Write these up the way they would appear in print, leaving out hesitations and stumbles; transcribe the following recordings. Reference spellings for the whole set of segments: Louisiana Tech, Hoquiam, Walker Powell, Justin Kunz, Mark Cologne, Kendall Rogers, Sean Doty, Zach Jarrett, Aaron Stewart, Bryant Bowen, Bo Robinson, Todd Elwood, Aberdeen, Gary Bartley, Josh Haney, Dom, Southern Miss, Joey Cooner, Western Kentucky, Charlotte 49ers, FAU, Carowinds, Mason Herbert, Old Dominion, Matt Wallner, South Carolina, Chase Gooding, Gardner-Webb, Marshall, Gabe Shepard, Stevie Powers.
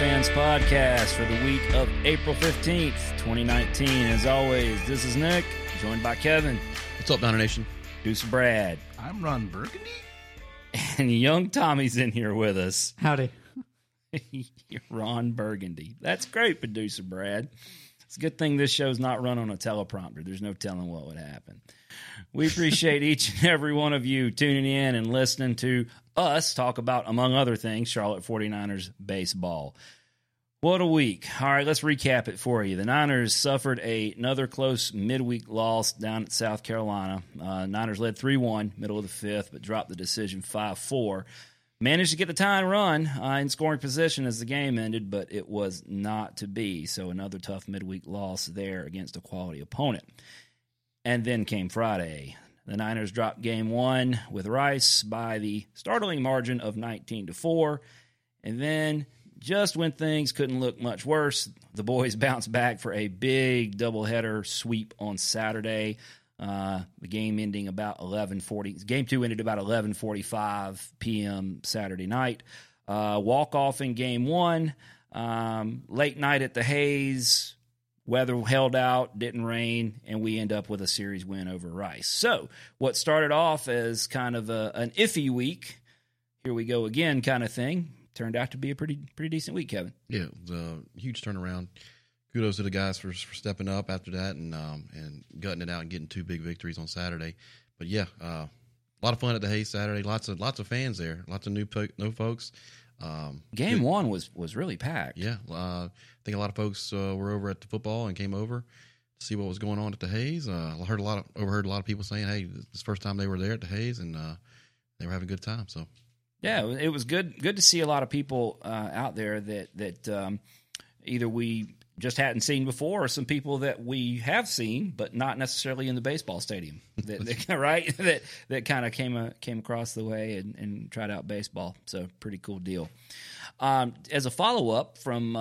Fans Podcast for the week of April 15th, 2019. As always, this is Nick, joined by Kevin. What's up, Diner Nation? Deuce Brad. I'm Ron Burgundy. And young Tommy's in here with us. Howdy. Ron Burgundy. That's great, Producer Brad. It's a good thing this show's not run on a teleprompter. There's no telling what would happen. We appreciate each and every one of you tuning in and listening to us talk about, among other things, Charlotte 49ers baseball. What a week. All right, let's recap it for you. The Niners suffered another close midweek loss down at South Carolina. Niners led 3-1, middle of the fifth, but dropped the decision 5-4. Managed to get the tying run in scoring position as the game ended, but it was not to be. So another tough midweek loss there against a quality opponent. And then came Friday. The Niners dropped game one with Rice by the startling margin of 19-4. And then, just when things couldn't look much worse, the boys bounced back for a big doubleheader sweep on Saturday. The game ending about 11:40. Game two ended about 11:45 p.m. Saturday night. Walk-off in game one. Late night at the Hayes. Weather held out, didn't rain, and we end up with a series win over Rice. So what started off as kind of an iffy week, here we go again kind of thing, turned out to be a pretty decent week, Kevin. Yeah, it was a huge turnaround. Kudos to the guys for stepping up after that and gutting it out and getting two big victories on Saturday. But, yeah, a lot of fun at the Hayes Saturday. Lots of fans there. Lots of new folks. Game one was really packed. Yeah. I think a lot of folks were over at the football and came over to see what was going on at the Hayes. I overheard a lot of people saying, hey, this is the first time they were there at the Hayes, and they were having a good time. So, yeah, it was good to see a lot of people out there that either we just hadn't seen before or some people that we have seen but not necessarily in the baseball stadium right? That kind of came across the way and tried out baseball. So pretty cool deal. As a follow-up from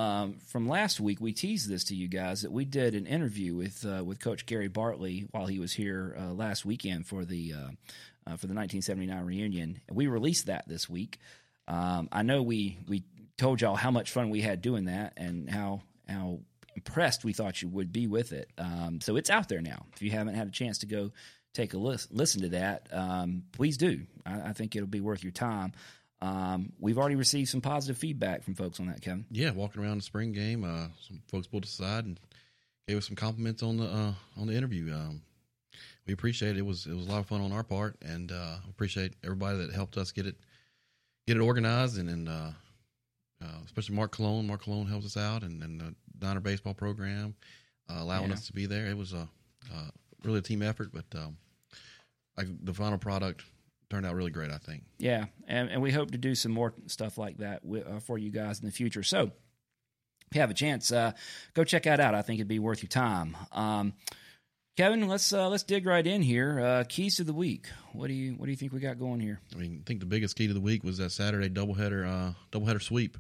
last week, we teased this to you guys that we did an interview with Coach Gary Bartley while he was here last weekend for the 1979 reunion, and we released that this week. I know we told y'all how much fun we had doing that and how impressed we thought you would be with it. So it's out there now. If you haven't had a chance to go take a listen to that, please do. I think it'll be worth your time. We've already received some positive feedback from folks on that, Kevin. Yeah, walking around the spring game, some folks pulled aside and gave us some compliments on the interview. We appreciate it. It was a lot of fun on our part, and appreciate everybody that helped us get it organized and especially Mark Cologne. Mark Cologne helps us out, and the Diner baseball program allowing us to be there. It was really a team effort, but the final product turned out really great, I think. Yeah, and we hope to do some more stuff like that for you guys in the future. So if you have a chance, go check that out. I think it'd be worth your time. Kevin, let's dig right in here. Keys to the week. What do you think we got going here? I think the biggest key to the week was that Saturday doubleheader sweep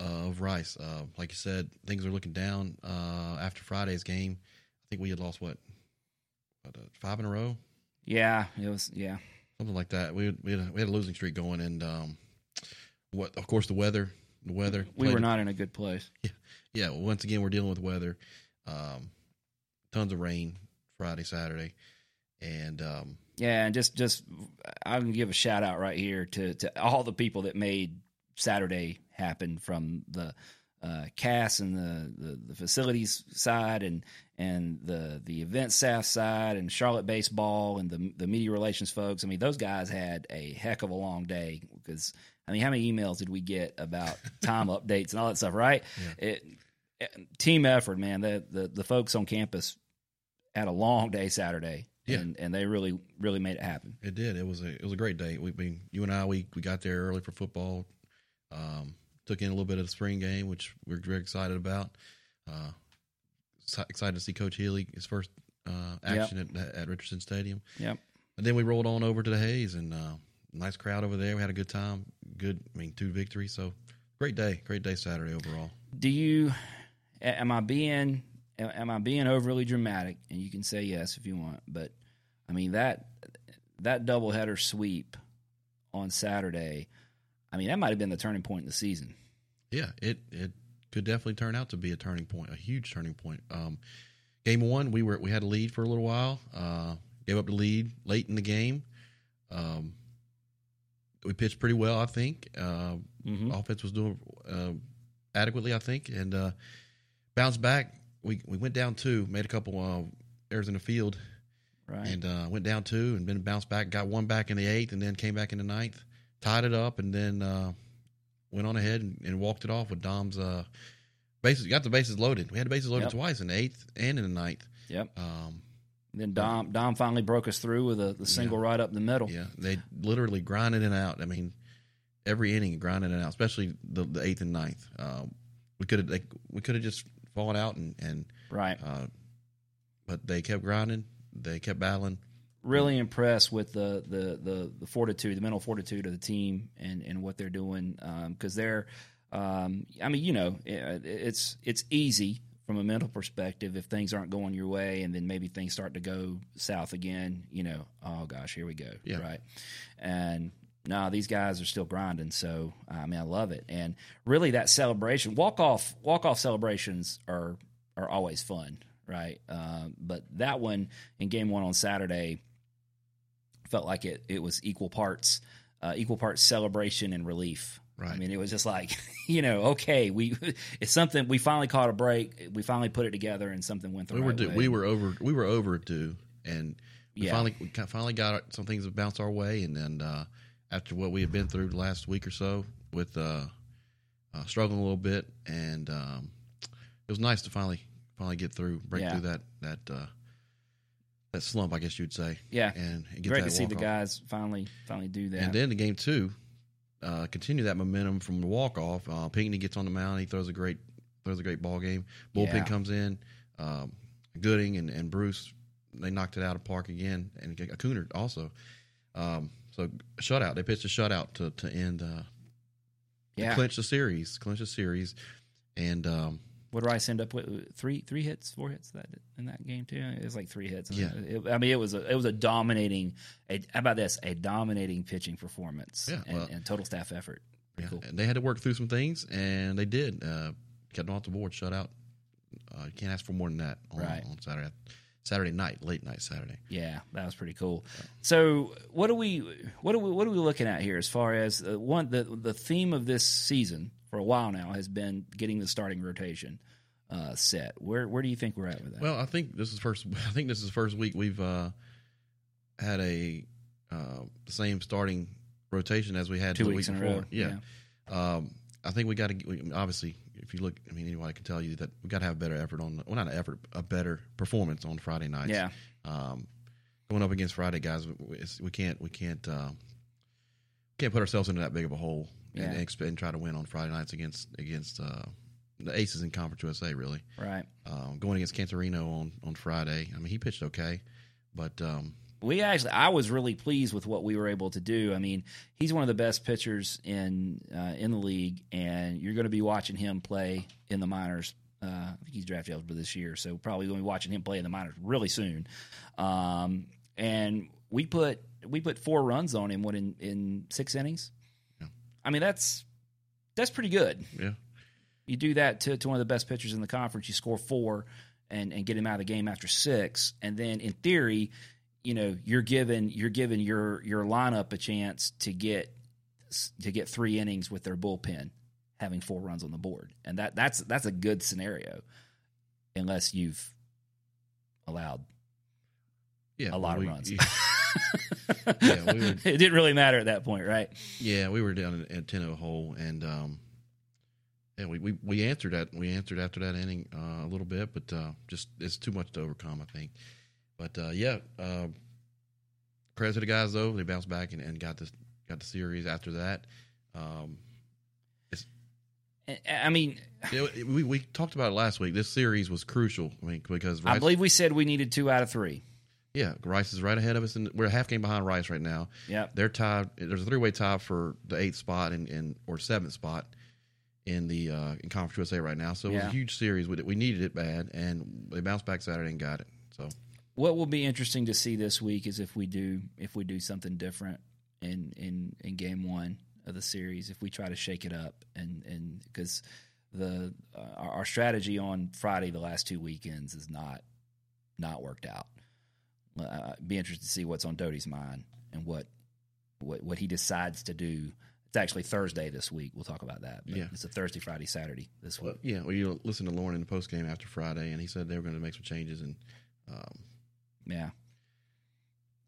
of Rice. Like you said, things are looking down after Friday's game. I think we had lost five in a row. Yeah, it was something like that. We had a losing streak going, and of course the weather. We were not in a good place. Yeah. Well, once again, we're dealing with weather. Tons of rain Friday, Saturday, and and just I'm gonna give a shout out right here to all the people that made Saturday happen, from the cast and the facilities side and the event staff side and Charlotte baseball and the media relations folks. I mean, those guys had a heck of a long day because, I mean, how many emails did we get about time updates and all that stuff, right? Yeah. Team effort, man. The folks on campus had a long day Saturday, and they really made it happen. It did. It was a great day. You and I, we got there early for football. Took in a little bit of the spring game, which we're very excited about. Excited to see Coach Healy, his first action at Richardson Stadium. Yep. And then we rolled on over to the Hayes, and nice crowd over there. We had a good time. Two victories. So great day Saturday overall. Am I being overly dramatic? And you can say yes if you want, but I mean that doubleheader sweep on Saturday, I mean, that might have been the turning point in the season. yeah, it could definitely turn out to be a turning point, a huge turning point. Game one, we had a lead for a little while. Gave up the lead late in the game. We pitched pretty well, I think. Offense was doing adequately, I think, and bounced back. We went down two, made a couple errors in the field, right? And went down two, and then bounced back, got one back in the eighth, and then came back in the ninth, tied it up, and then went on ahead and walked it off with Dom's bases. Got the bases loaded. We had the bases loaded twice, in the eighth and in the ninth. Yep. Then Dom finally broke us through with the single right up the middle. Yeah, they literally grinded it out. I mean, every inning grinded it out, especially the eighth and ninth. We could have just fallen out and right. But they kept grinding. They kept battling. Really impressed with the fortitude, the mental fortitude of the team and what they're doing because they're. I mean, you know, it's easy. From a mental perspective, if things aren't going your way and then maybe things start to go south again, you know, oh, gosh, here we go, right? And, no, these guys are still grinding, so, I mean, I love it. And really that celebration, walk-off celebrations are always fun, right? But that one in Game 1 on Saturday felt like it was equal parts celebration and relief. Right. I mean, it was just like, you know, okay, it's something. We finally caught a break. We finally put it together, and something went the right way. We were overdue, and we finally got some things that bounced our way. And then after what we had been through the last week or so, with struggling a little bit, and it was nice to finally get through, break through that slump, I guess you'd say. Yeah, and get great to see the guys finally do that. And then the game two. Continue that momentum from the walk off. Pinckney gets on the mound. He throws a great ball game. Bullpen comes in. Gooding and Bruce, they knocked it out of park again, and Cooner also. So shutout. They pitched a shutout to end. Clinch the series, and would Rice end up with three hits, four hits that in that game too? It was like three hits. Yeah. I mean, it was a dominating. A dominating pitching performance. Yeah, and total staff effort. Pretty cool. And they had to work through some things, and they did. Got them off the board, shut out. You can't ask for more than that on Saturday night, late night Saturday. Yeah, that was pretty cool. So, what are we looking at here as far as the theme of this season? For a while now, has been getting the starting rotation set. Where do you think we're at with that? Well, I think this is the first week we've had a the same starting rotation as we had two weeks before. In a row. Yeah. I think we got to obviously, if you look, I mean, anybody can tell you that we got to have a better effort a better performance on Friday nights. Yeah. Going up against Friday guys, we can't put ourselves into that big of a hole. Yeah. And try to win on Friday nights against the aces in Conference USA, really. Right. Going against Cantorino on Friday. I mean, he pitched okay, but I was really pleased with what we were able to do. I mean, he's one of the best pitchers in the league, and you're going to be watching him play in the minors. I think he's draft eligible this year, so probably going to be watching him play in the minors really soon. And we put 4 runs on him in 6 innings. I mean, that's pretty good. Yeah, you do that to one of the best pitchers in the conference. You score 4 and get him out of the game after 6, and then in theory, you know, you're giving your lineup a chance to get 3 innings with their bullpen having 4 runs on the board, and that's a good scenario, unless you've allowed a lot of runs. Yeah. Yeah, it didn't really matter at that point, right? Yeah, we were down in a 10-0 hole, and we answered that. We answered after that inning a little bit, but just it's too much to overcome, I think. But credit to the guys though, they bounced back and got the series after that. I mean, we talked about it last week. This series was crucial. I mean, because I believe we said we needed 2 out of 3. Yeah, Rice is right ahead of us, and we're a half game behind Rice right now. Yeah, they're tied. There's a 3-way tie for the 8th spot or 7th spot in the in Conference USA right now. So it was a huge series. We needed it bad, and they bounced back Saturday and got it. So what will be interesting to see this week is if we do something different in Game 1 of the series if we try to shake it up, and because the our strategy on Friday the last two weekends is not worked out. Be interested to see what's on Doty's mind and what he decides to do. It's actually Thursday this week. We'll talk about that. But yeah. It's a Thursday, Friday, Saturday this week. Well, yeah. Well, you listen to Lauren in the postgame after Friday, and he said they were going to make some changes. And yeah,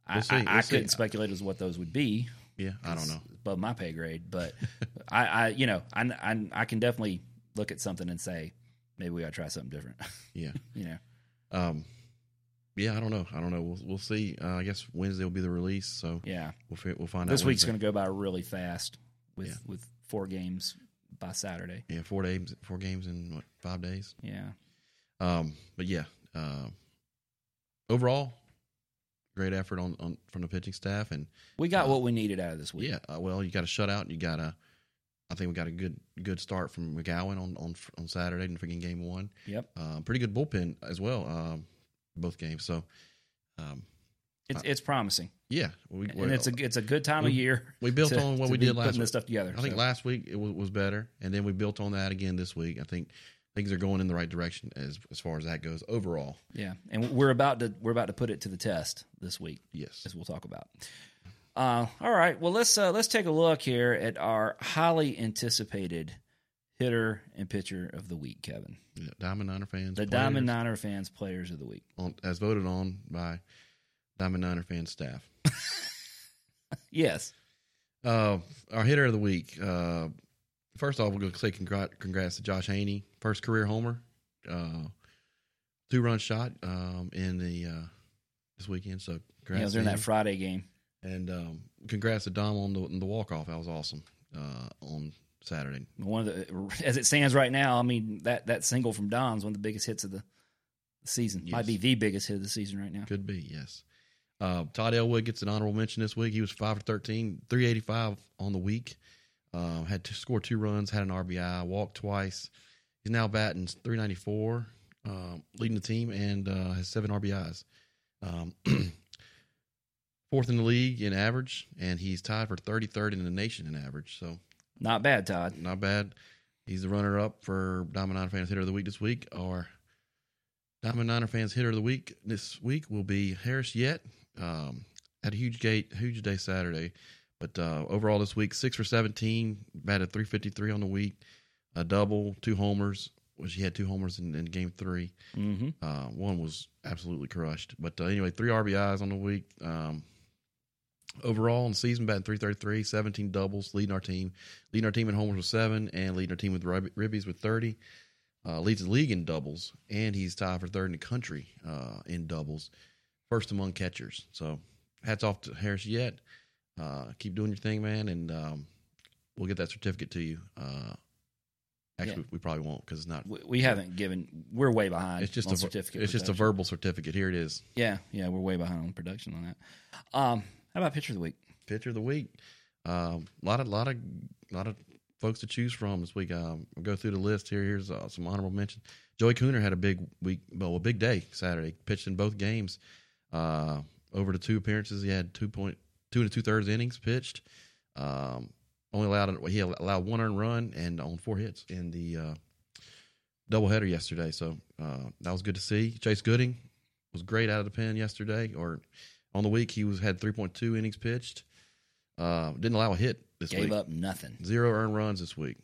I couldn't speculate as what those would be. Yeah, I don't know. It's above my pay grade, but I can definitely look at something and say maybe we got to try something different. Yeah, you know. Yeah, I don't know. We'll see. I guess Wednesday will be the release. So yeah, we'll find out. This week's going to go by really fast with four games by Saturday. Yeah, four games in what, 5 days. Yeah. But yeah, overall, great effort on from the pitching staff, and we got what we needed out of this week. Yeah, well, you got a shutout. I think we got a good start from McGowan on Saturday in freaking game one. Yep, pretty good bullpen as well. Both games, so it's promising. Yeah, it's a good time of year. We built on what we did last week. Putting this stuff together. I think last week it was better, and then we built on that again this week. I think things are going in the right direction as far as that goes overall. Yeah, and we're about to put it to the test this week. Yes, as we'll talk about. All right, well let's take a look here at our highly anticipated hitter and pitcher of the week, Kevin. Yeah, Diamond Niner fans, players of the week, as voted on by Diamond Niner fan staff. Yes. Our hitter of the week. First off, we're going to say congrats to Josh Haney, first career homer, 2-run shot in the this weekend. So congrats. Yeah, it was during that Friday game. And congrats to Dom on the walk off. That was awesome. On Saturday. As it stands right now, I mean, that single from Dom's one of the biggest hits of the season. Yes. Might be the biggest hit of the season right now. Could be, yes. Todd Elwood gets an honorable mention this week. He was 5-for-13, 385 on the week. Had to score 2 runs, had an RBI, walked twice. He's now batting 394, leading the team, and has 7 RBIs. 4th in the league in average, and he's tied for 33rd in the nation in average, so... Not bad, Todd. Not bad. He's the runner-up for Diamond Niner Fans Hitter of the Week this week. Our Diamond Niner Fans Hitter of the Week this week will be Harris Yett. Had a huge day Saturday. But overall this week, 6-for-17, batted 353 on the week, a double, 2 homers, which he had 2 homers in game 3. Mm-hmm. One was absolutely crushed. But anyway, 3 RBIs on the week. Overall in the season, batting 333, 17 doubles, leading our team in homers with 7, and leading our team with ribbies with 30. Leads the league in doubles, and he's tied for 3rd in the country in doubles, first among catchers. So hats off to Harris Yett. Keep doing your thing, man, and we'll get that certificate to you. We probably won't because it's not. We haven't given. We're way behind. It's just on certificate. It's just a verbal certificate. Here it is. Yeah, we're way behind on production on that. How about pitcher of the week? Pitcher of the week, a lot of folks to choose from this week. We'll go through the list here. Here's some honorable mentions. Joey Cooner had a big week, well, a big day Saturday. Pitched in both games. Over the 2 appearances, he had 2 2 2/3 innings pitched. He allowed 1 earned run and on 4 hits in the doubleheader yesterday. So that was good to see. Chase Gooding was great out of the pen yesterday, or. On the week, he had 3.2 innings pitched. Didn't allow a hit this week. Gave up nothing. 0 earned runs this week.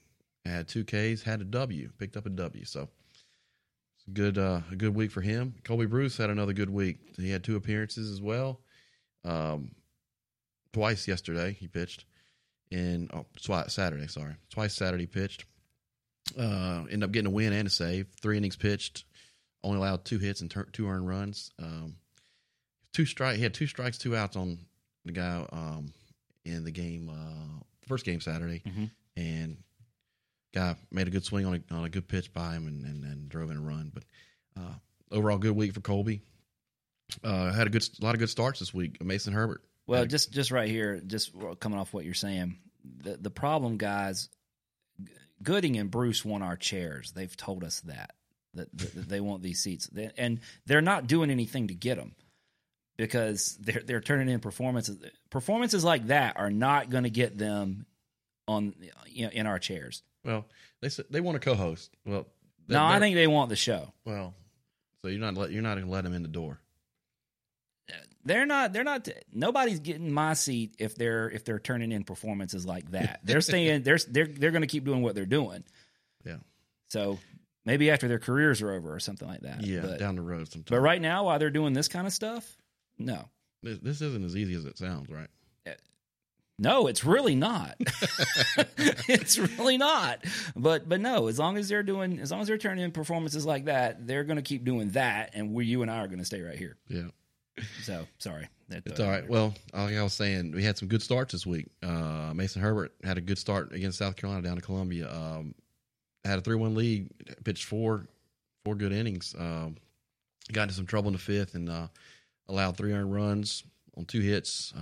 Had 2 Ks, had a W, picked up a W. So it's a good week for him. Colby Bruce had another good week. He had 2 appearances as well. Twice yesterday he pitched. Twice Saturday pitched. Ended up getting a win and a save. 3 innings pitched. Only allowed 2 hits and 2 earned runs. He had 2 strikes, 2 outs on the guy in the game, first game Saturday, mm-hmm. and guy made a good swing on a good pitch by him and drove in a run. But overall, good week for Colby. Had a lot of good starts this week. Mason Herbert. Well, just right here, just coming off what you're saying, the problem, guys, Gooding and Bruce want our chairs. They've told us that they want these seats, and they're not doing anything to get them. Because they're turning in performances. Performances like that are not going to get them on in our chairs. Well, they want a co-host. Well, no, I think they want the show. Well, so you're not going to let them in the door. They're not. Nobody's getting my seat if they're turning in performances like that. They're staying. They're going to keep doing what they're doing. Yeah. So maybe after their careers are over or something like that. Yeah, down the road sometime. But right now, while they're doing this kind of stuff, no. This isn't as easy as it sounds, right? No, it's really not. It's really not. But no, as long as they're turning in performances like that, they're going to keep doing that, and you and I are going to stay right here. Yeah. So sorry. It's all right. Well, like I was saying, we had some good starts this week. Mason Herbert had a good start against South Carolina down to Columbia. Had a 3-1 lead, pitched four good innings. Got into some trouble in the fifth and allowed 3 earned runs on 2 hits.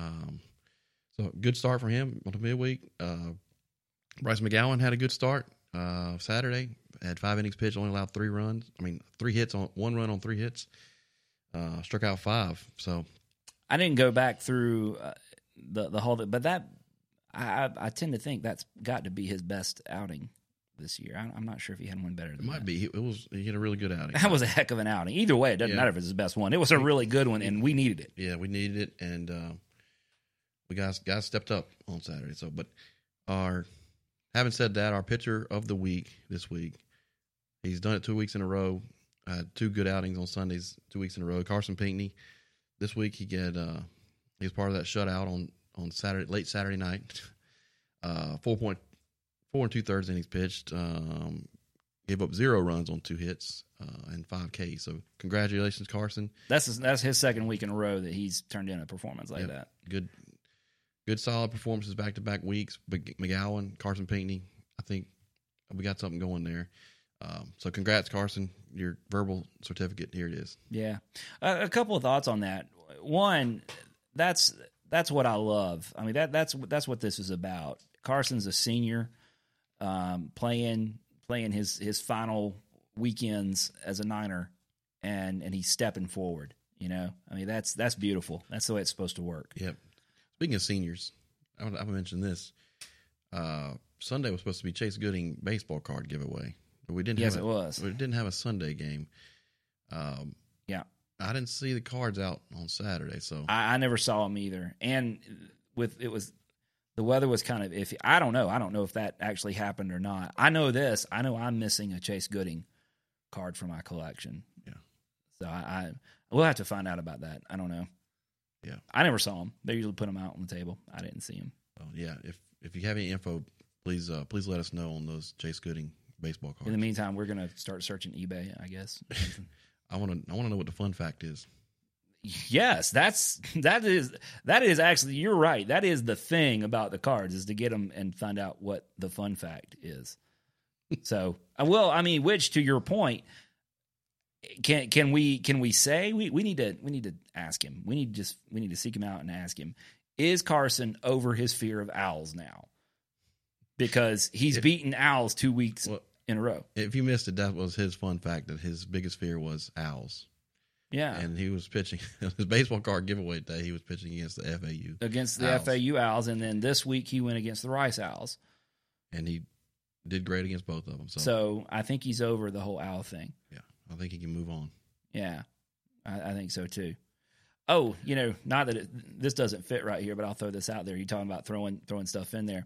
So good start for him on the midweek. Bryce McGowan had a good start Saturday. Had 5 innings pitched, only allowed 3 runs. I mean, 3 hits on 1 run on 3 hits. Struck out 5. So I didn't go back through the whole thing, but that I tend to think that's got to be his best outing this year. I'm not sure if he had one better than that. It might be. He had a really good outing. That was a heck of an outing. Either way, it doesn't matter if it's his best one. It was a really good one, and we needed it. Yeah, we needed it, and we guys stepped up on Saturday. So, but having said that, our pitcher of the week this week, he's done it 2 weeks in a row. 2 good outings on Sundays, 2 weeks in a row. Carson Pinckney, this week he was part of that shutout on Saturday, late Saturday night. 4.4 and 2/3 innings pitched. Gave up 0 runs on 2 hits and 5 Ks. So congratulations, Carson. That's his second week in a row that he's turned in a performance like that. Good solid performances back-to-back weeks. McGowan, Carson Pinckney, I think we got something going there. So congrats, Carson. Your verbal certificate, here it is. Yeah. A couple of thoughts on that. One, that's what I love. I mean, that's what this is about. Carson's a senior, playing his final weekends as a Niner, and he's stepping forward, you know? I mean, that's beautiful. That's the way it's supposed to work. Yep. Speaking of seniors, I mentioned this. Sunday was supposed to be Chase Gooding baseball card giveaway. We didn't. Yes, it was. We didn't have a Sunday game. Yeah, I didn't see the cards out on Saturday, so I never saw them either. And the weather was kind of iffy. I don't know if that actually happened or not. I know this. I know I'm missing a Chase Gooding card for my collection. Yeah. So I we'll have to find out about that. I don't know. Yeah. I never saw them. They usually put them out on the table. I didn't see them. Oh, yeah. If you have any info, please let us know on those Chase Gooding baseball cards. In the meantime, we're gonna start searching eBay, I guess. I want to know what the fun fact is. Yes, that is actually, you're right. That is the thing about the cards, is to get them and find out what the fun fact is. So, well, I mean, which, to your point, can we say we need to ask him? We need to seek him out and ask him. Is Carson over his fear of owls now? Because he's beaten owls 2 weeks in a row. If you missed it, that was his fun fact, that his biggest fear was owls. Yeah. And he was pitching his baseball card giveaway today. He was pitching against the FAU. Against the FAU Owls. And then this week he went against the Rice Owls. And he did great against both of them. So I think he's over the whole owl thing. Yeah. I think he can move on. Yeah. I think so too. Oh, not that this doesn't fit right here, but I'll throw this out there. You're talking about throwing stuff in there.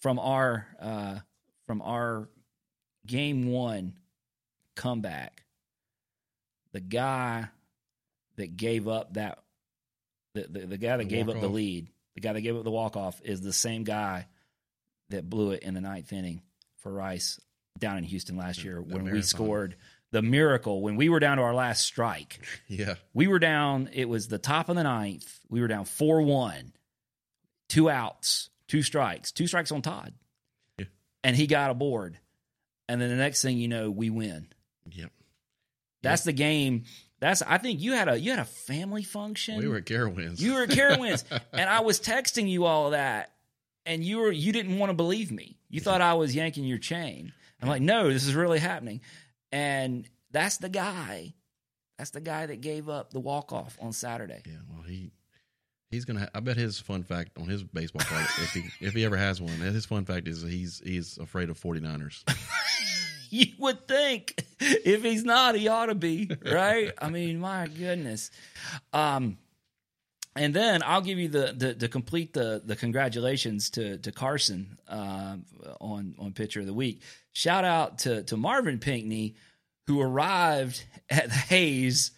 From our game one comeback, the guy that gave up the guy that gave up the walk-off is the same guy that blew it in the ninth inning for Rice down in Houston last year when we scored the miracle, when we were down to our last strike. Yeah. We were down, it was the top of the ninth. We were down 4-1, 2 outs. 2 strikes on Todd, yeah. And he got aboard, and then the next thing you know, we win. Yep, that's the game. I think you had a family function. We were at Carowinds. You were at Carowinds, and I was texting you all of that, and you didn't want to believe me. You thought I was yanking your chain. I'm like, no, this is really happening, and that's the guy. That's the guy that gave up the walk-off on Saturday. Yeah, well, he. He's gonna. I bet his fun fact on his baseball card, if he ever has one, his fun fact is he's afraid of 49ers. You would think if he's not, he ought to be, right? I mean, my goodness. And then I'll give you the complete the congratulations to Carson on Pitcher of the Week. Shout out to Marvin Pinckney, who arrived at the Hayes.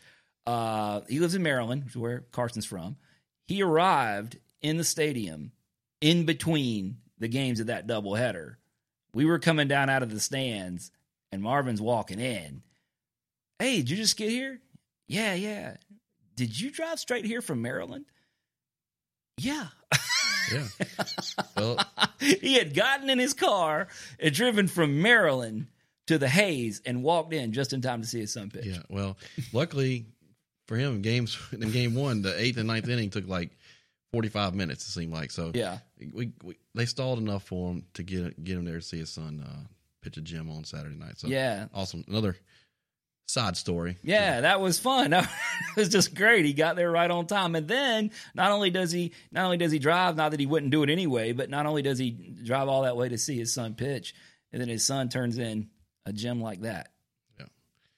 He lives in Maryland, which is where Carson's from. He arrived in the stadium in between the games of that doubleheader. We were coming down out of the stands, and Marvin's walking in. Hey, did you just get here? Yeah. Did you drive straight here from Maryland? Yeah. Yeah. Well, he had gotten in his car and driven from Maryland to the Hayes and walked in just in time to see his son pitch. Yeah, well, luckily for him, in game one, the 8th and 9th inning took like 45 minutes, it seemed like. So yeah, they stalled enough for him to get him there to see his son pitch a gem on Saturday night. So yeah, awesome. Another side story. Yeah, that was fun. It was just great. He got there right on time. And then not only does he drive, not that he wouldn't do it anyway, but not only does he drive all that way to see his son pitch, and then his son turns in a gem like that. Yeah,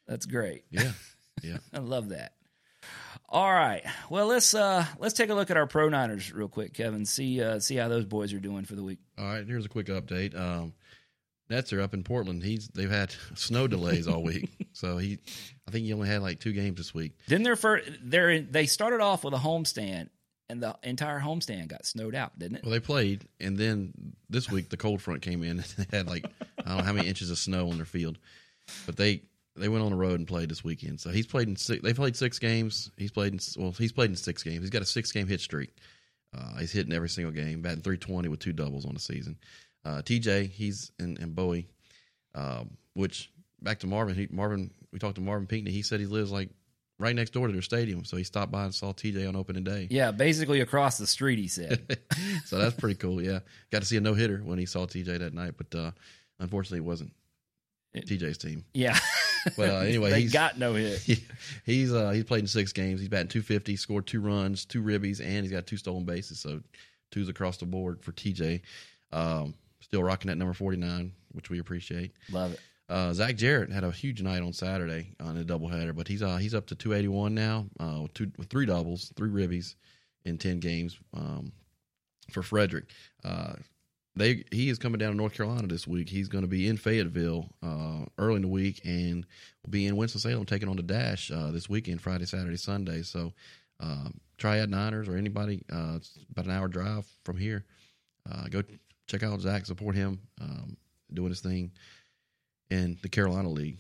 that's great. Yeah. I love that. All right. Well, let's take a look at our Pro Niners real quick, Kevin. See how those boys are doing for the week. All right. Here's a quick update. Nets are up in Portland. They've had snow delays all week, so I think he only had like 2 games this week. Then they started off with a homestand, and the entire homestand got snowed out, didn't it? Well, they played, and then this week the cold front came in, and they had like I don't know how many inches of snow on their field, but they went on the road and played this weekend. So they played 6 games. He's played in 6 games. He's got a 6-game hit streak. He's hitting every single game, batting .320 with 2 doubles on the season. TJ, he's in Bowie, which back to Marvin. We talked to Marvin Pinckney. He said he lives like right next door to their stadium, so he stopped by and saw TJ on opening day. Yeah, basically across the street, he said. So that's pretty cool. Yeah, got to see a no hitter when he saw TJ that night, but unfortunately, it wasn't TJ's team. Yeah. But anyway, they got no hit. He's played in 6 games. He's batting .250, scored 2 runs, 2 ribbies, and he's got 2 stolen bases. So 2s across the board for TJ. Still rocking at number 49, which we appreciate. Love it. Zach Jarrett had a huge night on Saturday on a doubleheader, but he's up to 281 now, with 3 doubles, 3 ribbies in 10 games for Frederick. He is coming down to North Carolina this week. He's going to be in Fayetteville early in the week and will be in Winston-Salem taking on the Dash this weekend, Friday, Saturday, Sunday. So Triad Niners or anybody, it's about an hour drive from here. Go check out Zach, support him doing his thing in the Carolina League.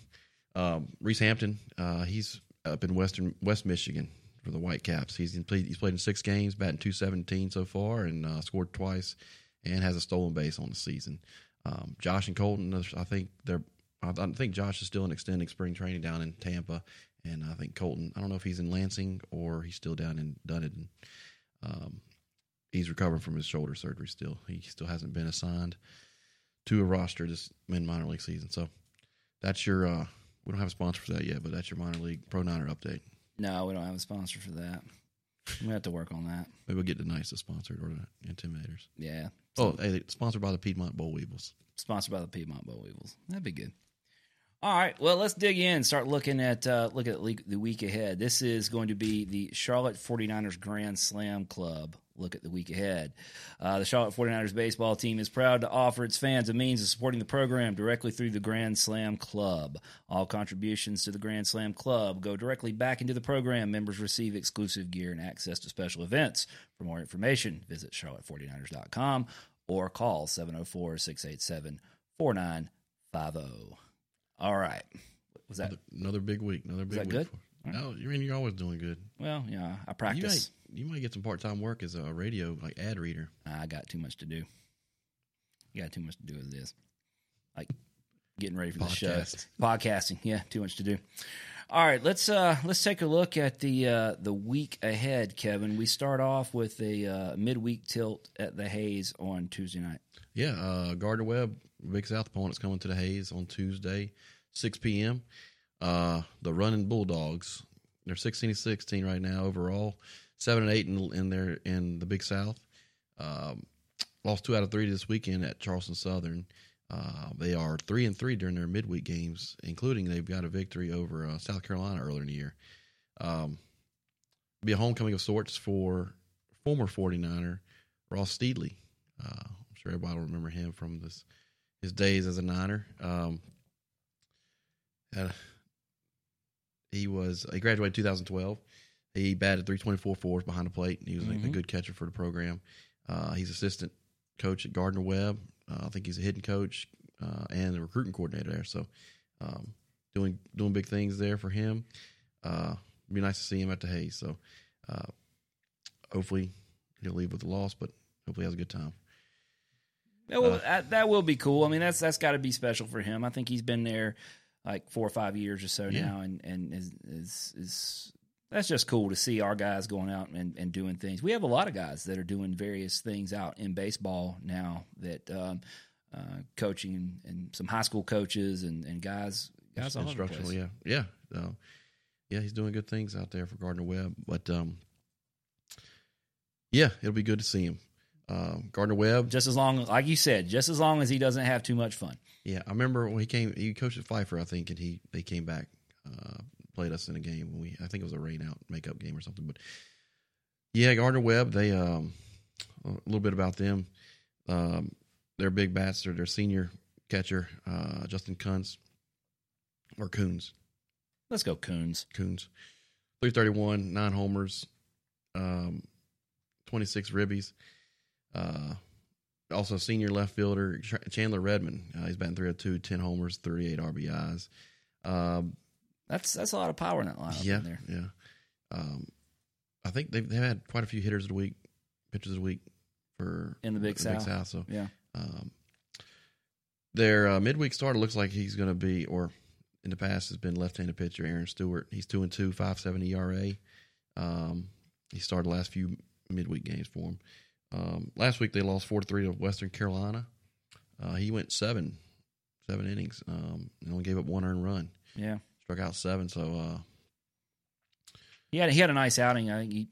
Reese Hampton, he's up in West Michigan for the Whitecaps. He's played in 6 games, batting .217 so far and scored twice. And has a stolen base on the season. Josh and Colton, I think Josh is still in extended spring training down in Tampa, and I think Colton, I don't know if he's in Lansing or he's still down in Dunedin. He's recovering from his shoulder surgery still. He still hasn't been assigned to a roster this minor league season. So that's your. We don't have a sponsor for that yet, but that's your minor league Pro Niner update. No, we don't have a sponsor for that. We have to work on that. Maybe we'll get the nicest sponsored or the Intimidators. Yeah. Oh, hey, sponsored by the Piedmont Boll Weevils. Sponsored by the Piedmont Boll Weevils. That'd be good. All right. Well, let's dig in. Start looking at the week ahead. This is going to be the Charlotte 49ers Grand Slam Club. Look at the week ahead. The Charlotte 49ers baseball team is proud to offer its fans a means of supporting the program directly through the Grand Slam Club. All contributions to the Grand Slam Club go directly back into the program. Members receive exclusive gear and access to special events. For more information, visit charlotte49ers.com or call 704-687-4950. All right. What was that? Another big week. Another big week. Good? No, you're always doing good. Well, yeah, I practice. You might get some part-time work as a radio like ad reader. I got too much to do. You got too much to do with this. Like getting ready for the show. Podcasting, yeah, too much to do. All right, let's take a look at the week ahead, Kevin. We start off with a midweek tilt at the Hayes on Tuesday night. Yeah, Gardner-Webb, Big South opponents coming to the Hayes on Tuesday, 6 p.m. The Running Bulldogs They're 16-16 right now overall, 7-8 in the Big South. Lost 2 out of 3 this weekend at Charleston Southern. They are 3-3 during their midweek games, including they've got a victory over South Carolina earlier in the year. Be a homecoming of sorts for former 49er Ross Steedley. I'm sure everybody will remember him from his days as a Niner. He graduated 2012. He batted .324 fours behind the plate. He was a good catcher for the program. He's assistant coach at Gardner-Webb. I think he's a hitting coach and a recruiting coordinator there. So doing big things there for him. It'd be nice to see him at the Hayes. So hopefully he'll leave with a loss, but hopefully he has a good time. That will be cool. I mean, that's got to be special for him. I think he's been there like 4 or 5 years or so now, and is that's just cool to see our guys going out and doing things. We have a lot of guys that are doing various things out in baseball now that coaching and some high school coaches and guys all over the place. Yeah, he's doing good things out there for Gardner-Webb. But, it'll be good to see him. Gardner-Webb. Just as long as he doesn't have too much fun. Yeah, I remember when he came, he coached at Pfeiffer, I think, and they came back, played us in a game. I think it was a rain-out makeup game or something. But, yeah, Gardner-Webb, they a little bit about them. Their big bats, their senior catcher, Justin Kunz. Let's go Kunz. 331, 9 homers, 26 ribbies. Also senior left fielder Chandler Redmond. He's batting .302, 10 homers, 38 RBIs. That's a lot of power in that lineup in there. Yeah. I think they've had quite a few hitters of the week, pitchers of the week in the Big South. So yeah. Their midweek starter looks like he's going to be in the past has been left-handed pitcher Aaron Stewart. He's 2-2, 5.70 ERA. He started the last few midweek games for him. Last week they lost 4-3 to Western Carolina. He went seven innings and only gave up 1 earned run. Yeah, struck out 7. So he had a nice outing. I think he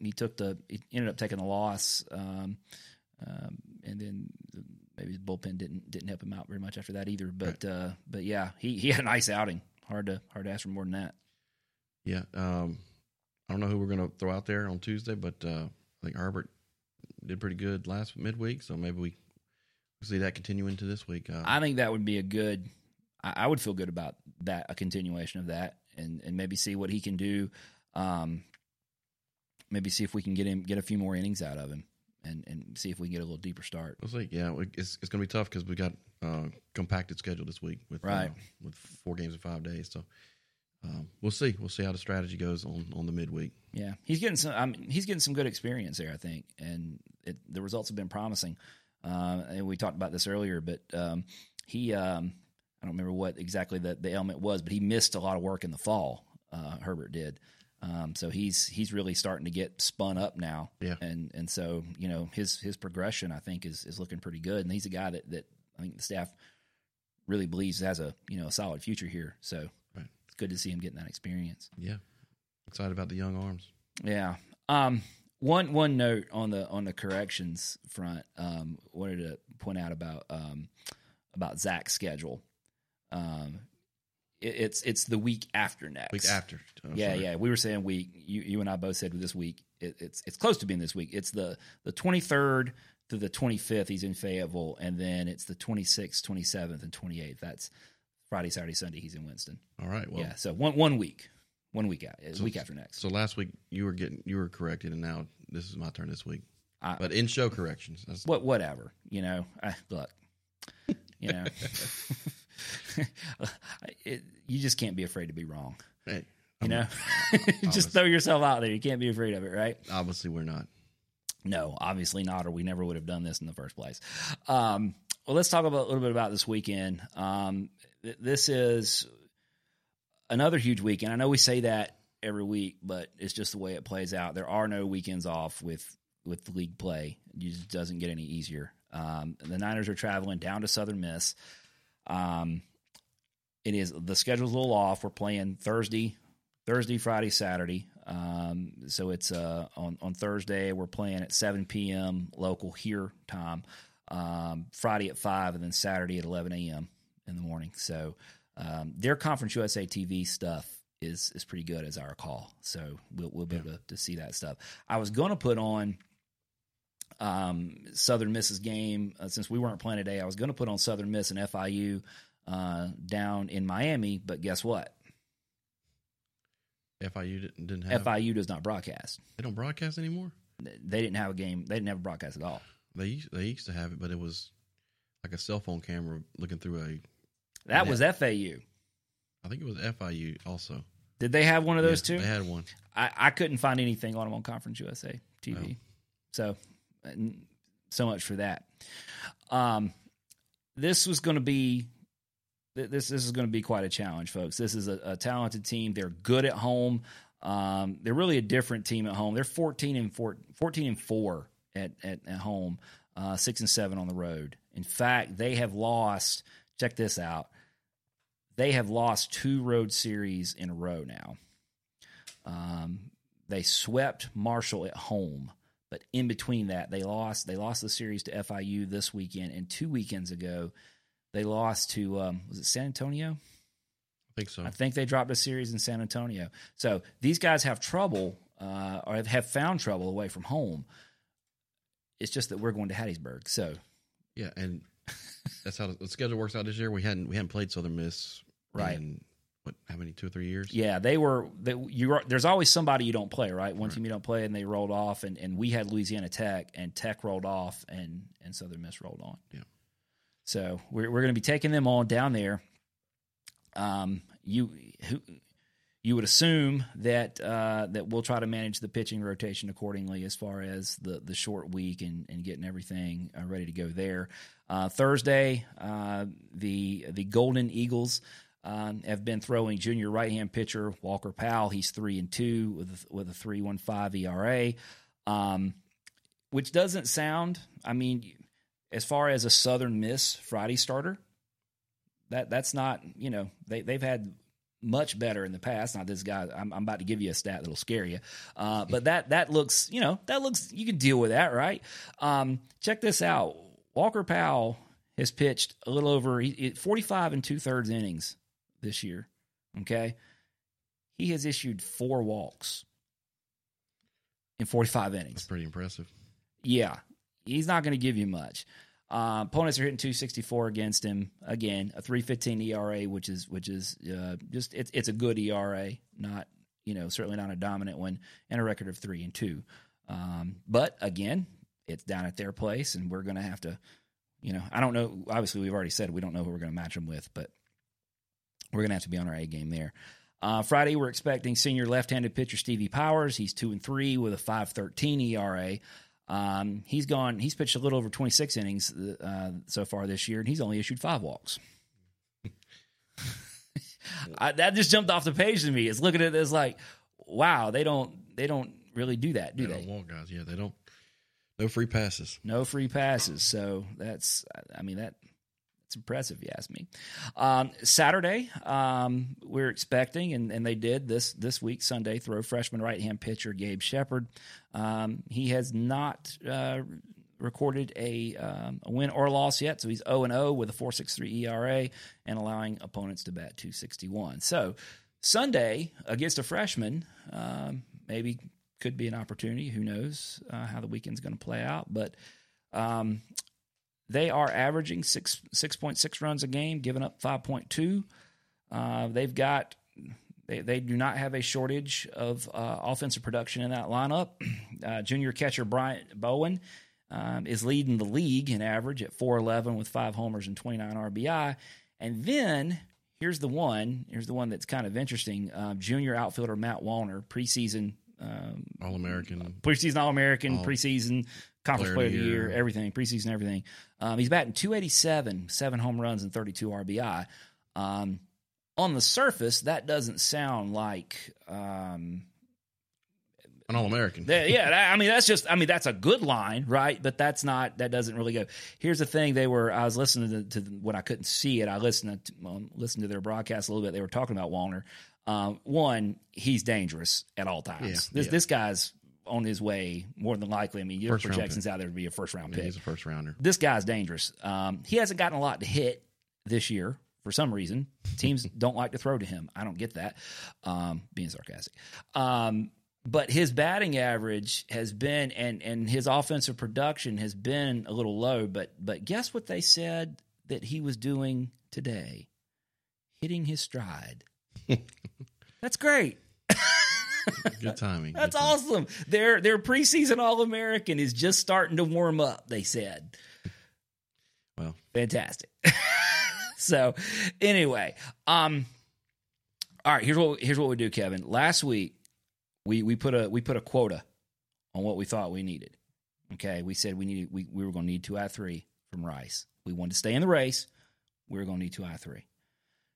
ended up taking a loss, and then. Maybe his bullpen didn't help him out very much after that either. But right. But yeah, he had a nice outing. Hard to ask for more than that. Yeah, I don't know who we're going to throw out there on Tuesday, but I think Herbert did pretty good last midweek, so maybe we see that continue into this week. I think that would be a good. I would feel good about that, a continuation of that, and maybe see what he can do. Maybe see if we can get a few more innings out of him. And see if we can get a little deeper start. We'll see. Yeah, it's going to be tough because we got compacted schedule this week with 4 games in 5 days. So we'll see. We'll see how the strategy goes on the midweek. Yeah, he's getting some good experience there, I think, and the results have been promising. And we talked about this earlier, but I don't remember what exactly the ailment was, but he missed a lot of work in the fall. Herbert did. So he's really starting to get spun up now, and so his progression I think is looking pretty good, and he's a guy that I think the staff really believes has a a solid future here. So It's good to see him getting that experience. Yeah, excited about the young arms. Yeah. One note on the corrections front. Wanted to point out about Zach's schedule. It's the week after next. Week after. Yeah. We were saying week. You and I both said this week. It's close to being this week. It's the 23rd to the 25th. He's in Fayetteville, and then it's the 26th, 27th, and 28th. That's Friday, Saturday, Sunday. He's in Winston. All right. Well, yeah. So one week out. So week after next. So last week you were corrected, and now this is my turn this week. But in show corrections. Whatever. Look. You just can't be afraid to be wrong. Hey, just throw yourself out there. You can't be afraid of it, right? Obviously, we're not. No, obviously not, or we never would have done this in the first place. Well, let's talk a little bit about this weekend. This is another huge weekend. I know we say that every week, but it's just the way it plays out. There are no weekends off with league play. It just doesn't get any easier. The Niners are traveling down to Southern Miss. The schedule's a little off. We're playing Thursday, Thursday, Friday, Saturday. So it's on Thursday we're playing at 7 p.m. local here time, Friday at 5, and then Saturday at 11 a.m. in the morning. So their Conference USA TV stuff is pretty good, as I recall. So we'll be able to see that stuff. I was going to put on Southern Miss's game since we weren't playing today. I was going to put on Southern Miss and FIU down in Miami, but guess what? FIU didn't have. FIU does not broadcast. They don't broadcast anymore? They didn't have a game. They didn't have a broadcast at all. They used to have it, but it was like a cell phone camera looking through a. That was FAU. I think it was FIU also. Did they have one of those too? They had one. I couldn't find anything on them on Conference USA TV. No. So much for that. This is going to be quite a challenge, folks. This is a talented team. They're good at home. They're really a different team at home. They're 14 and 4 at home, 6 and 7 on the road. In fact, they have lost. Check this out. They have lost 2 road series in a row now. They swept Marshall at home, but in between that, they lost the series to FIU this weekend, and 2 weekends ago, they lost to was it San Antonio? I think so. I think they dropped a series in San Antonio. So these guys have trouble, or have found trouble away from home. It's just that we're going to Hattiesburg. So yeah, and that's how the schedule works out this year. We hadn't played Southern Miss. Right. In, how many, 2 or 3 years? Yeah, there's always somebody you don't play, right? One team you don't play, and they rolled off, and we had Louisiana Tech, and Tech rolled off, and Southern Miss rolled on. Yeah. So we're going to be taking them on down there. You would assume that we'll try to manage the pitching rotation accordingly as far as the short week and getting everything ready to go there. Thursday, the Golden Eagles have been throwing junior right-hand pitcher Walker Powell. He's 3-2 with a 3.15 ERA, which doesn't sound. I mean, as far as a Southern Miss Friday starter, that's not. You know, they've had much better in the past. Not this guy. I'm about to give you a stat that'll scare you, but that looks. You know, that looks. You can deal with that, right? Check this out. Walker Powell has pitched a little over 45 and 2/3 innings this year, okay? He has issued 4 walks in 45 innings. That's pretty impressive. Yeah, he's not going to give you much. Opponents are hitting .264 against him. Again, a 3.15 ERA, which is just it's a good ERA, not certainly not a dominant one, and a record of 3-2. But again, it's down at their place, and we're going to have to, I don't know. Obviously, we've already said we don't know who we're going to match them with, but we're going to have to be on our A game there. Friday, we're expecting senior left-handed pitcher Stevie Powers. He's 2-3 with a 5.13 ERA. He's pitched a little over 26 innings so far this year, and he's only issued 5 walks. That just jumped off the page to me. It's looking at this like, wow, they don't really do that, do they? They don't walk guys. Yeah, they don't. No free passes. So that's impressive, if you ask me. Saturday, we're expecting, and they did this week, Sunday, throw freshman right-hand pitcher Gabe Shepard. He has not recorded a win or loss yet, so he's 0-0 with a 4.63 ERA and allowing opponents to bat .261. So Sunday against a freshman, maybe – could be an opportunity. Who knows how the weekend's going to play out? But they are averaging 6.6 runs a game, giving up 5.2. They do not have a shortage of offensive production in that lineup. Junior catcher Bryant Bowen is leading the league in average at 4.11 with 5 homers and 29 RBI. And then here's the one that's kind of interesting. Junior outfielder Matt Wallner, preseason. All-American, preseason, Conference Player of the Year, everything. He's batting .287, 7 home runs and 32 RBI. On the surface, that doesn't sound like an All-American. That's a good line, right? But that doesn't really go. Here's the thing: I was listening to when I couldn't see it. I listened to their broadcast a little bit. They were talking about Wallner. One, he's dangerous at all times. This guy's on his way, more than likely. I mean, your projections out there to be a first-round pick. He's a first-rounder. This guy's dangerous. He hasn't gotten a lot to hit this year for some reason. Teams don't like to throw to him. I don't get that, being sarcastic. But his batting average has been, and his offensive production has been a little low, but guess what they said that he was doing today? Hitting his stride. That's great. Good timing. That's awesome. Their preseason All-American is just starting to warm up, they said. Well, fantastic. So, anyway, all right, here's what we do, Kevin. Last week we put a quota on what we thought we needed. Okay, we said we were going to need 2 out of 3 from Rice. We wanted to stay in the race. We were going to need 2 out of 3.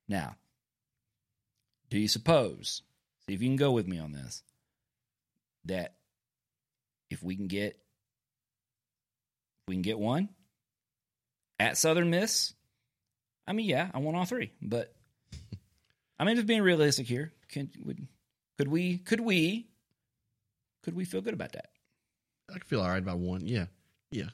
Now, do you suppose, see if you can go with me on this, that if we can get one at Southern Miss, I mean, yeah, I want all 3, but I mean, just being realistic here, could we feel good about that? I could feel all right about 1. Yeah, yeah.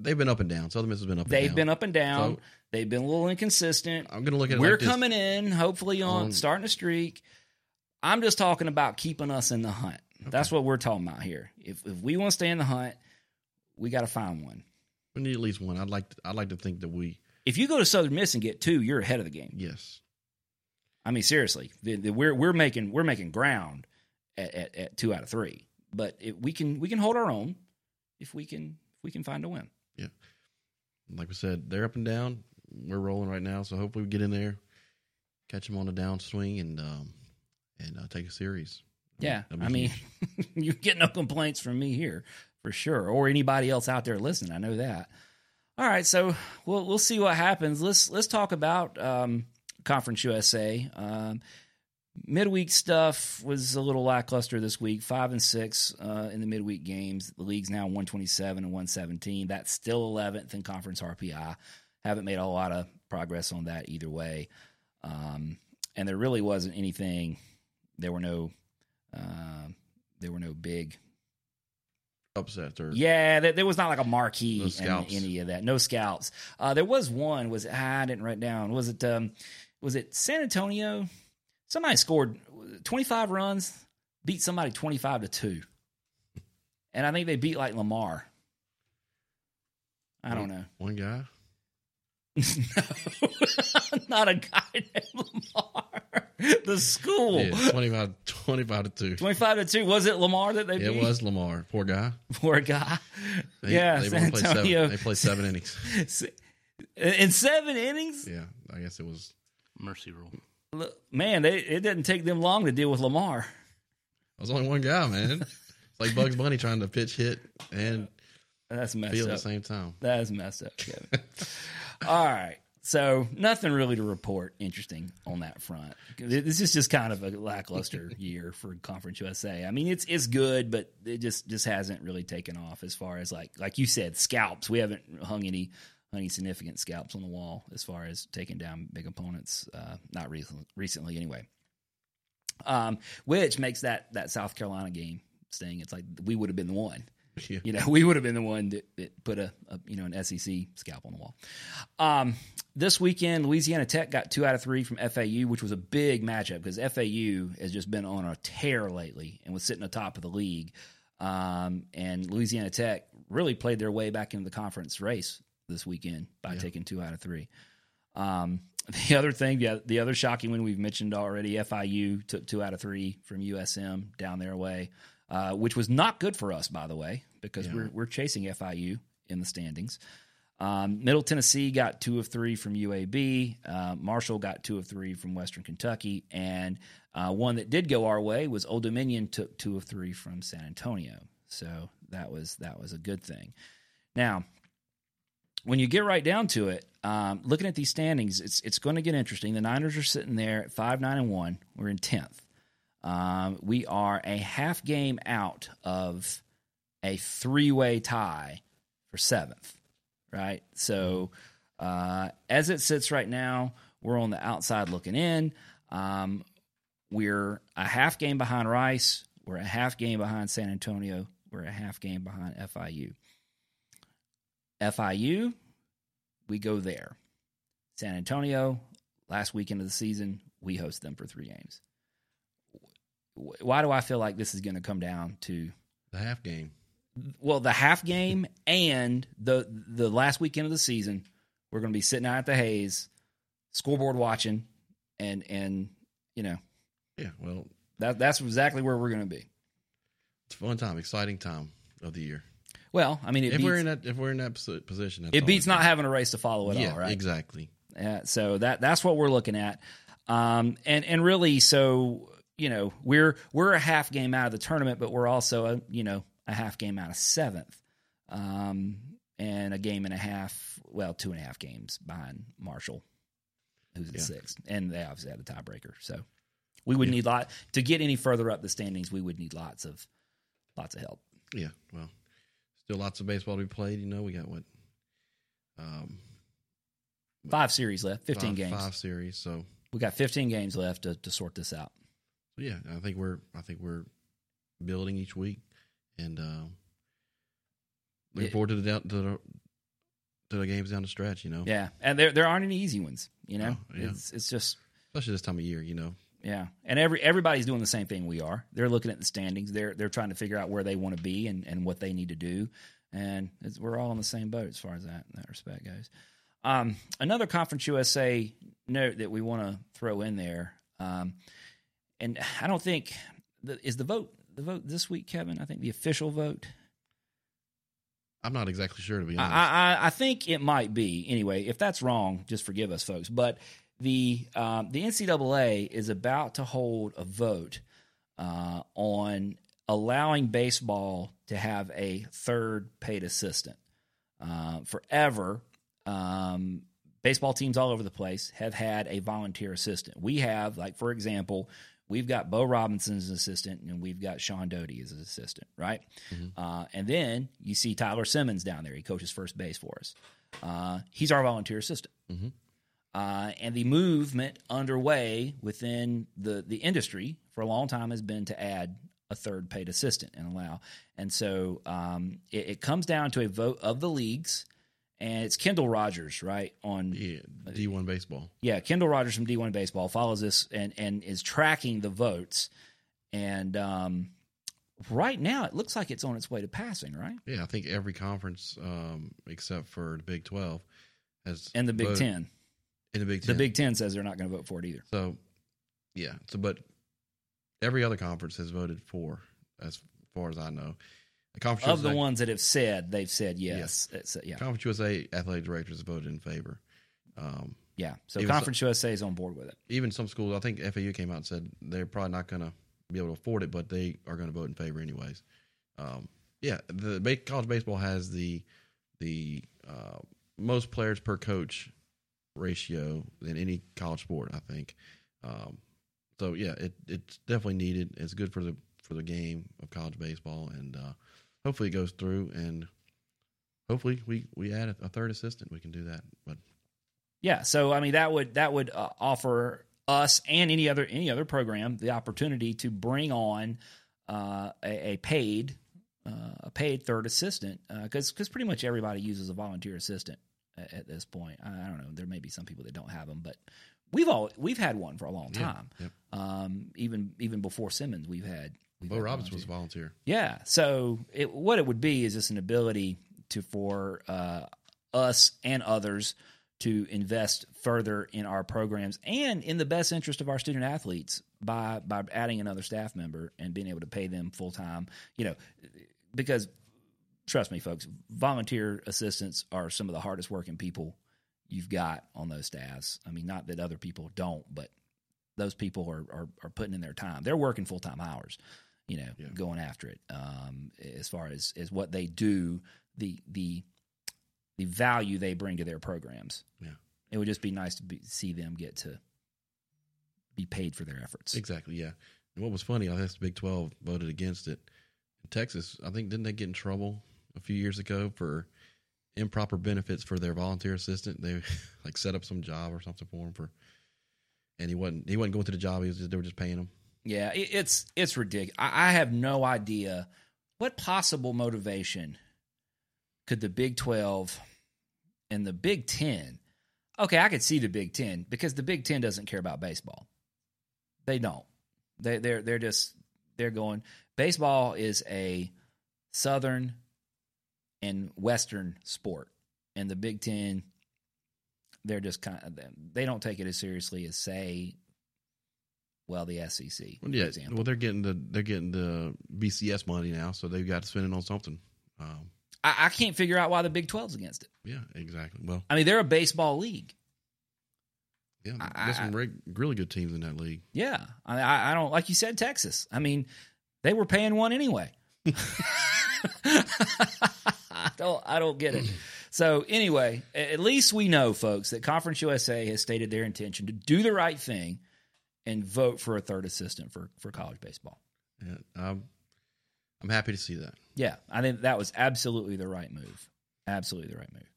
They've been up and down. Southern Miss has been up and down. They've been up and down. So, they've been a little inconsistent. I'm going to look at it. We're coming in, hopefully, on starting a streak. I'm just talking about keeping us in the hunt. Okay. That's what we're talking about here. If we want to stay in the hunt, we got to find 1. We need at least 1. I'd like to think that we. If you go to Southern Miss and get 2, you're ahead of the game. Yes. I mean, seriously, we're making ground at 2 out of 3. But we can hold our own if we can find a win. Yeah, like we said, they're up and down. We're rolling right now, so hopefully we get in there, catch them on the downswing, and take a series. Yeah, I mean, you get no complaints from me here for sure, or anybody else out there listening. I know that. All right, so we'll see what happens. Let's talk about Conference USA. Midweek stuff was a little lackluster this week, 5-6 in the midweek games. The league's now 127 and 117. That's still 11th in conference RPI. Haven't made a lot of progress on that either way. And there really wasn't anything. There were no big upsets. There was not like a marquee in any of that. No scouts. There was one. I didn't write down. Was it San Antonio? Somebody scored 25 runs, beat somebody 25-2, and I think they beat like Lamar. I don't know. One guy? No, not a guy named Lamar. The school. Yeah, 25-2. 25-2. Was it Lamar that they beat? It was Lamar. Poor guy. They played 7 innings. In 7 innings? Yeah, I guess it was mercy rule. Man, it didn't take them long to deal with Lamar. It was only one guy, man. It's like Bugs Bunny trying to pitch, hit, and field at the same time. That is messed up, Kevin. All right. So nothing really to report interesting on that front. This is just kind of a lackluster year for Conference USA. I mean, it's good, but it just hasn't really taken off as far as like you said, scalps. We haven't hung any significant scalps on the wall as far as taking down big opponents, not recently anyway, which makes that South Carolina game sting. It's like we would have been the one. Yeah. We would have been the one that put an SEC scalp on the wall. This weekend, Louisiana Tech got 2 out of 3 from FAU, which was a big matchup because FAU has just been on a tear lately and was sitting atop of the league, and Louisiana Tech really played their way back into the conference race this weekend by taking 2 out of 3. The other shocking one we've mentioned already, FIU took 2 out of 3 from USM down their way, which was not good for us, by the way, because we're chasing FIU in the standings. Middle Tennessee got 2 of 3 from UAB. Marshall got 2 of 3 from Western Kentucky. And one that did go our way was Old Dominion took 2 of 3 from San Antonio. So that was a good thing. Now, when you get right down to it, looking at these standings, it's going to get interesting. The Niners are sitting there at 5-9-1. We're in 10th. We are a half game out of a 3-way tie for 7th, right? So as it sits right now, we're on the outside looking in. We're a half game behind Rice. We're a half game behind San Antonio. We're a half game behind FIU. FIU, we go there. San Antonio, last weekend of the season, we host them for 3 games. Why do I feel like this is going to come down to the half game? Well, the half game and the last weekend of the season, we're going to be sitting out at the Hayes, scoreboard watching, and you know. Yeah, well. That's exactly where we're going to be. It's a fun time, exciting time of the year. Well, I mean, if we're in that position, it beats not having a race to follow at all, right? Exactly. So that's what we're looking at, and really, so you know, we're a half game out of the tournament, but we're also a half game out of 7th, and a game and a half, well, 2.5 games behind Marshall, who's in 6th, and they obviously had a tiebreaker, so. We would need lots to get any further up the standings. We would need lots of help. Yeah, well, still lots of baseball to be played. You know, we got what 5 series left, 15 games. 5 series, so we got 15 games left to sort this out. Yeah, I think we're building each week, and looking forward to the games down the stretch. You know, yeah, and there aren't any easy ones. You know, it's just especially this time of year. You know. Yeah, and everybody's doing the same thing we are. They're looking at the standings. They're trying to figure out where they want to be and what they need to do, and we're all in the same boat as far as that in that respect goes. Another Conference USA note that we want to throw in there, and I don't think is the vote this week, Kevin. I think the official vote. I'm not exactly sure, to be honest. I think it might be anyway. If that's wrong, just forgive us, folks. But the NCAA is about to hold a vote on allowing baseball to have a third paid assistant. Forever, baseball teams all over the place have had a volunteer assistant. We have, like, for example, we've got Bo Robinson as an assistant, and we've got Sean Doty as an assistant, right? Mm-hmm. And then you see Tyler Simmons down there. He coaches first base for us. He's our volunteer assistant. Mm-hmm. And the movement underway within the industry for a long time has been to add a third paid assistant and allow. And so it comes down to a vote of the leagues, and it's Kendall Rogers, right, on D1 Baseball. Yeah, Kendall Rogers from D1 Baseball follows this and is tracking the votes. And right now it looks like it's on its way to passing, right? Yeah, I think every conference except for the Big 12 has – and the Big 10. In the Big Ten. The Big Ten says they're not going to vote for it either. So, yeah. So, but every other conference has voted for, as far as I know. Of the ones that have said, they've said yes. Yes. Yeah. Conference USA athletic directors voted in favor. Yeah. So Conference USA is on board with it. Even some schools, I think FAU came out and said they're probably not going to be able to afford it, but they are going to vote in favor anyways. Yeah. The college baseball has the most players per coach ratio than any college sport, I think. So yeah, it's definitely needed. It's good for the game of college baseball, and hopefully it goes through. And hopefully we add a third assistant. We can do that. But yeah, so I mean that would offer us and any other program the opportunity to bring on a paid third assistant, because pretty much everybody uses a volunteer assistant at this point. I don't know. There may be some people that don't have them, but we've had one for a long time. Yeah, yeah. Even before Simmons, Bo Robinson was a volunteer. Yeah. So what it would be is just an ability for us and others to invest further in our programs and in the best interest of our student athletes by adding another staff member and being able to pay them full time. You know, because. Trust me, folks, volunteer assistants are some of the hardest working people you've got on those staffs. I mean, not that other people don't, but those people are putting in their time. They're working full-time hours, you know, going after it. As far as what they do, the value they bring to their programs. Yeah. It would just be nice to see them get to be paid for their efforts. Exactly, yeah. And what was funny, I think the Big 12 voted against it. Texas, I think, didn't they get in trouble a few years ago for improper benefits for their volunteer assistant? They like set up some job or something for him, and he wasn't going to the job. They were just paying him. Yeah, it's ridiculous. I have no idea what possible motivation could the Big 12 and the Big 10. Okay, I could see the Big 10 because the Big 10 doesn't care about baseball. They don't. They're going. Baseball is a Southern and Western sport, and the Big 10, they're just kind of, they don't take it as seriously as, say, well, the SEC. Well, yeah. Well, they're getting the BCS money now, so they've got to spend it on something. I can't figure out why the Big 12's against it. Yeah, exactly. Well, I mean, they're a baseball league. Yeah, there's some really good teams in that league. Yeah, I don't, like you said, Texas. I mean, they were paying one anyway. I don't get it. So anyway, at least we know, folks, that Conference USA has stated their intention to do the right thing and vote for a third assistant for college baseball. Yeah, I'm happy to see that. Yeah, I think that was absolutely the right move. Absolutely the right move.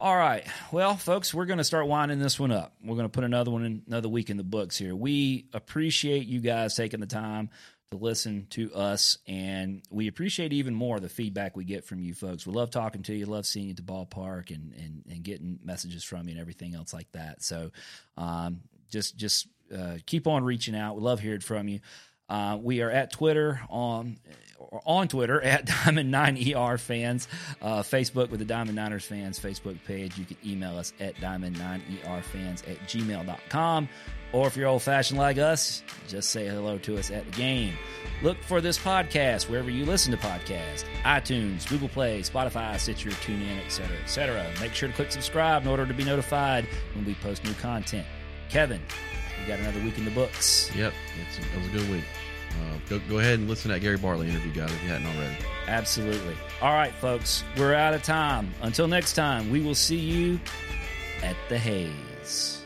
All right. Well, folks, we're going to start winding this one up. We're going to put another week in the books here. We appreciate you guys taking the time to listen to us, and we appreciate even more the feedback we get from you folks. We love talking to you, love seeing you at the ballpark and getting messages from you and everything else like that. So just keep on reaching out. We love hearing from you. We are at Twitter on Twitter at Diamond9ERFans, Facebook with the Diamond Niners Fans Facebook page. You can email us at Diamond9ERFans@gmail.com. Or if you're old-fashioned like us, just say hello to us at the game. Look for this podcast wherever you listen to podcasts, iTunes, Google Play, Spotify, Stitcher, TuneIn, etc., etc. Make sure to click subscribe in order to be notified when we post new content. Kevin, we got another week in the books. Yep, that was a good week. Go ahead and listen to that Gary Bartley interview, guys, if you hadn't already. Absolutely. All right, folks, we're out of time. Until next time, we will see you at the Hayes.